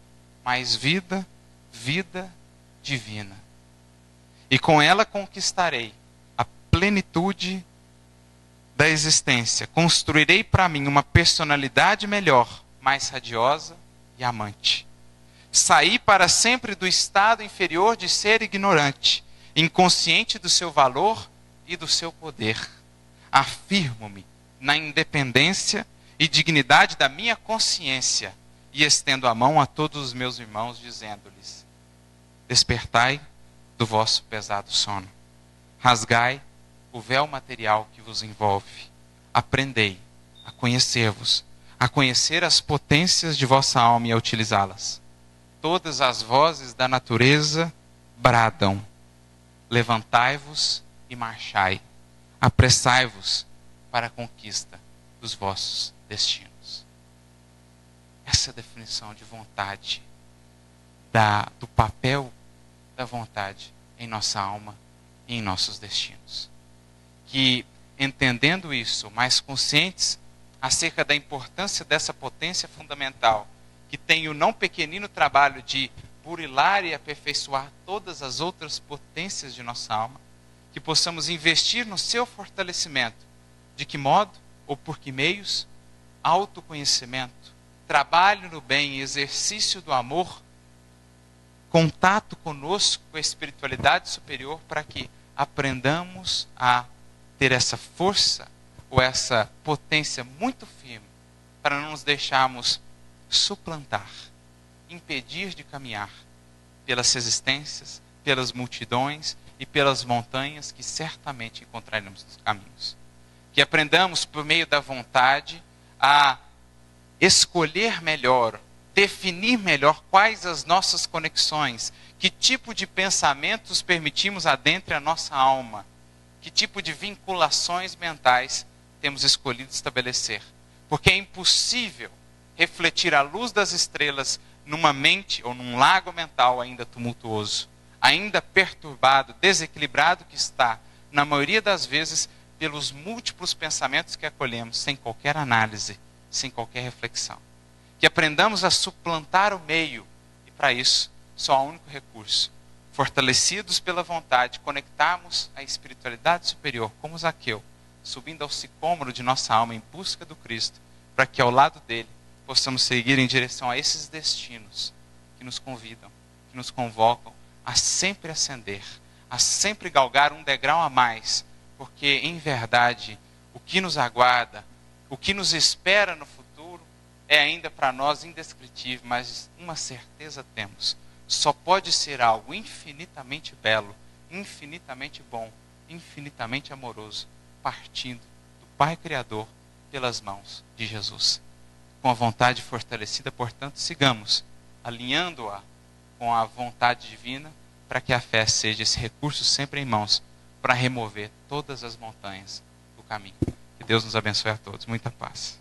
mais vida, vida divina. E com ela conquistarei a plenitude da existência. Construirei para mim uma personalidade melhor, mais radiosa e amante. Saí para sempre do estado inferior de ser ignorante, inconsciente do seu valor e do seu poder. Afirmo-me na independência e dignidade da minha consciência e estendo a mão a todos os meus irmãos, dizendo-lhes: despertai do vosso pesado sono, rasgai o véu material que vos envolve, aprendei a conhecer-vos, a conhecer as potências de vossa alma e a utilizá-las. Todas as vozes da natureza bradam: levantai-vos e marchai, apressai-vos para a conquista dos vossos destinos. Essa é a definição de vontade, da, do papel da vontade em nossa alma e em nossos destinos. Que, entendendo isso, mais conscientes acerca da importância dessa potência fundamental, que tem o não pequenino trabalho de burilar e aperfeiçoar todas as outras potências de nossa alma, que possamos investir no seu fortalecimento. De que modo ou por que meios? Autoconhecimento, trabalho no bem, exercício do amor, contato conosco, com a espiritualidade superior, para que aprendamos a ter essa força ou essa potência muito firme, para não nos deixarmos suplantar, impedir de caminhar pelas resistências, pelas multidões e pelas montanhas que certamente encontraremos nos caminhos. Que aprendamos por meio da vontade a escolher melhor, definir melhor quais as nossas conexões, que tipo de pensamentos permitimos adentre a nossa alma, que tipo de vinculações mentais temos escolhido estabelecer. Porque é impossível refletir a luz das estrelas numa mente ou num lago mental ainda tumultuoso, ainda perturbado, desequilibrado que está, na maioria das vezes, pelos múltiplos pensamentos que acolhemos, sem qualquer análise, sem qualquer reflexão. Que aprendamos a suplantar o meio, e para isso, só há um único recurso. Fortalecidos pela vontade, conectarmos a espiritualidade superior, como Zaqueu, subindo ao sicômoro de nossa alma em busca do Cristo, para que ao lado dele, possamos seguir em direção a esses destinos que nos convidam, que nos convocam a sempre ascender, a sempre galgar um degrau a mais, porque em verdade o que nos aguarda, o que nos espera no futuro é ainda para nós indescritível, mas uma certeza temos, só pode ser algo infinitamente belo, infinitamente bom, infinitamente amoroso, partindo do Pai Criador pelas mãos de Jesus. Com a vontade fortalecida, portanto, sigamos, alinhando-a com a vontade divina, para que a fé seja esse recurso sempre em mãos, para remover todas as montanhas do caminho. Que Deus nos abençoe a todos. Muita paz.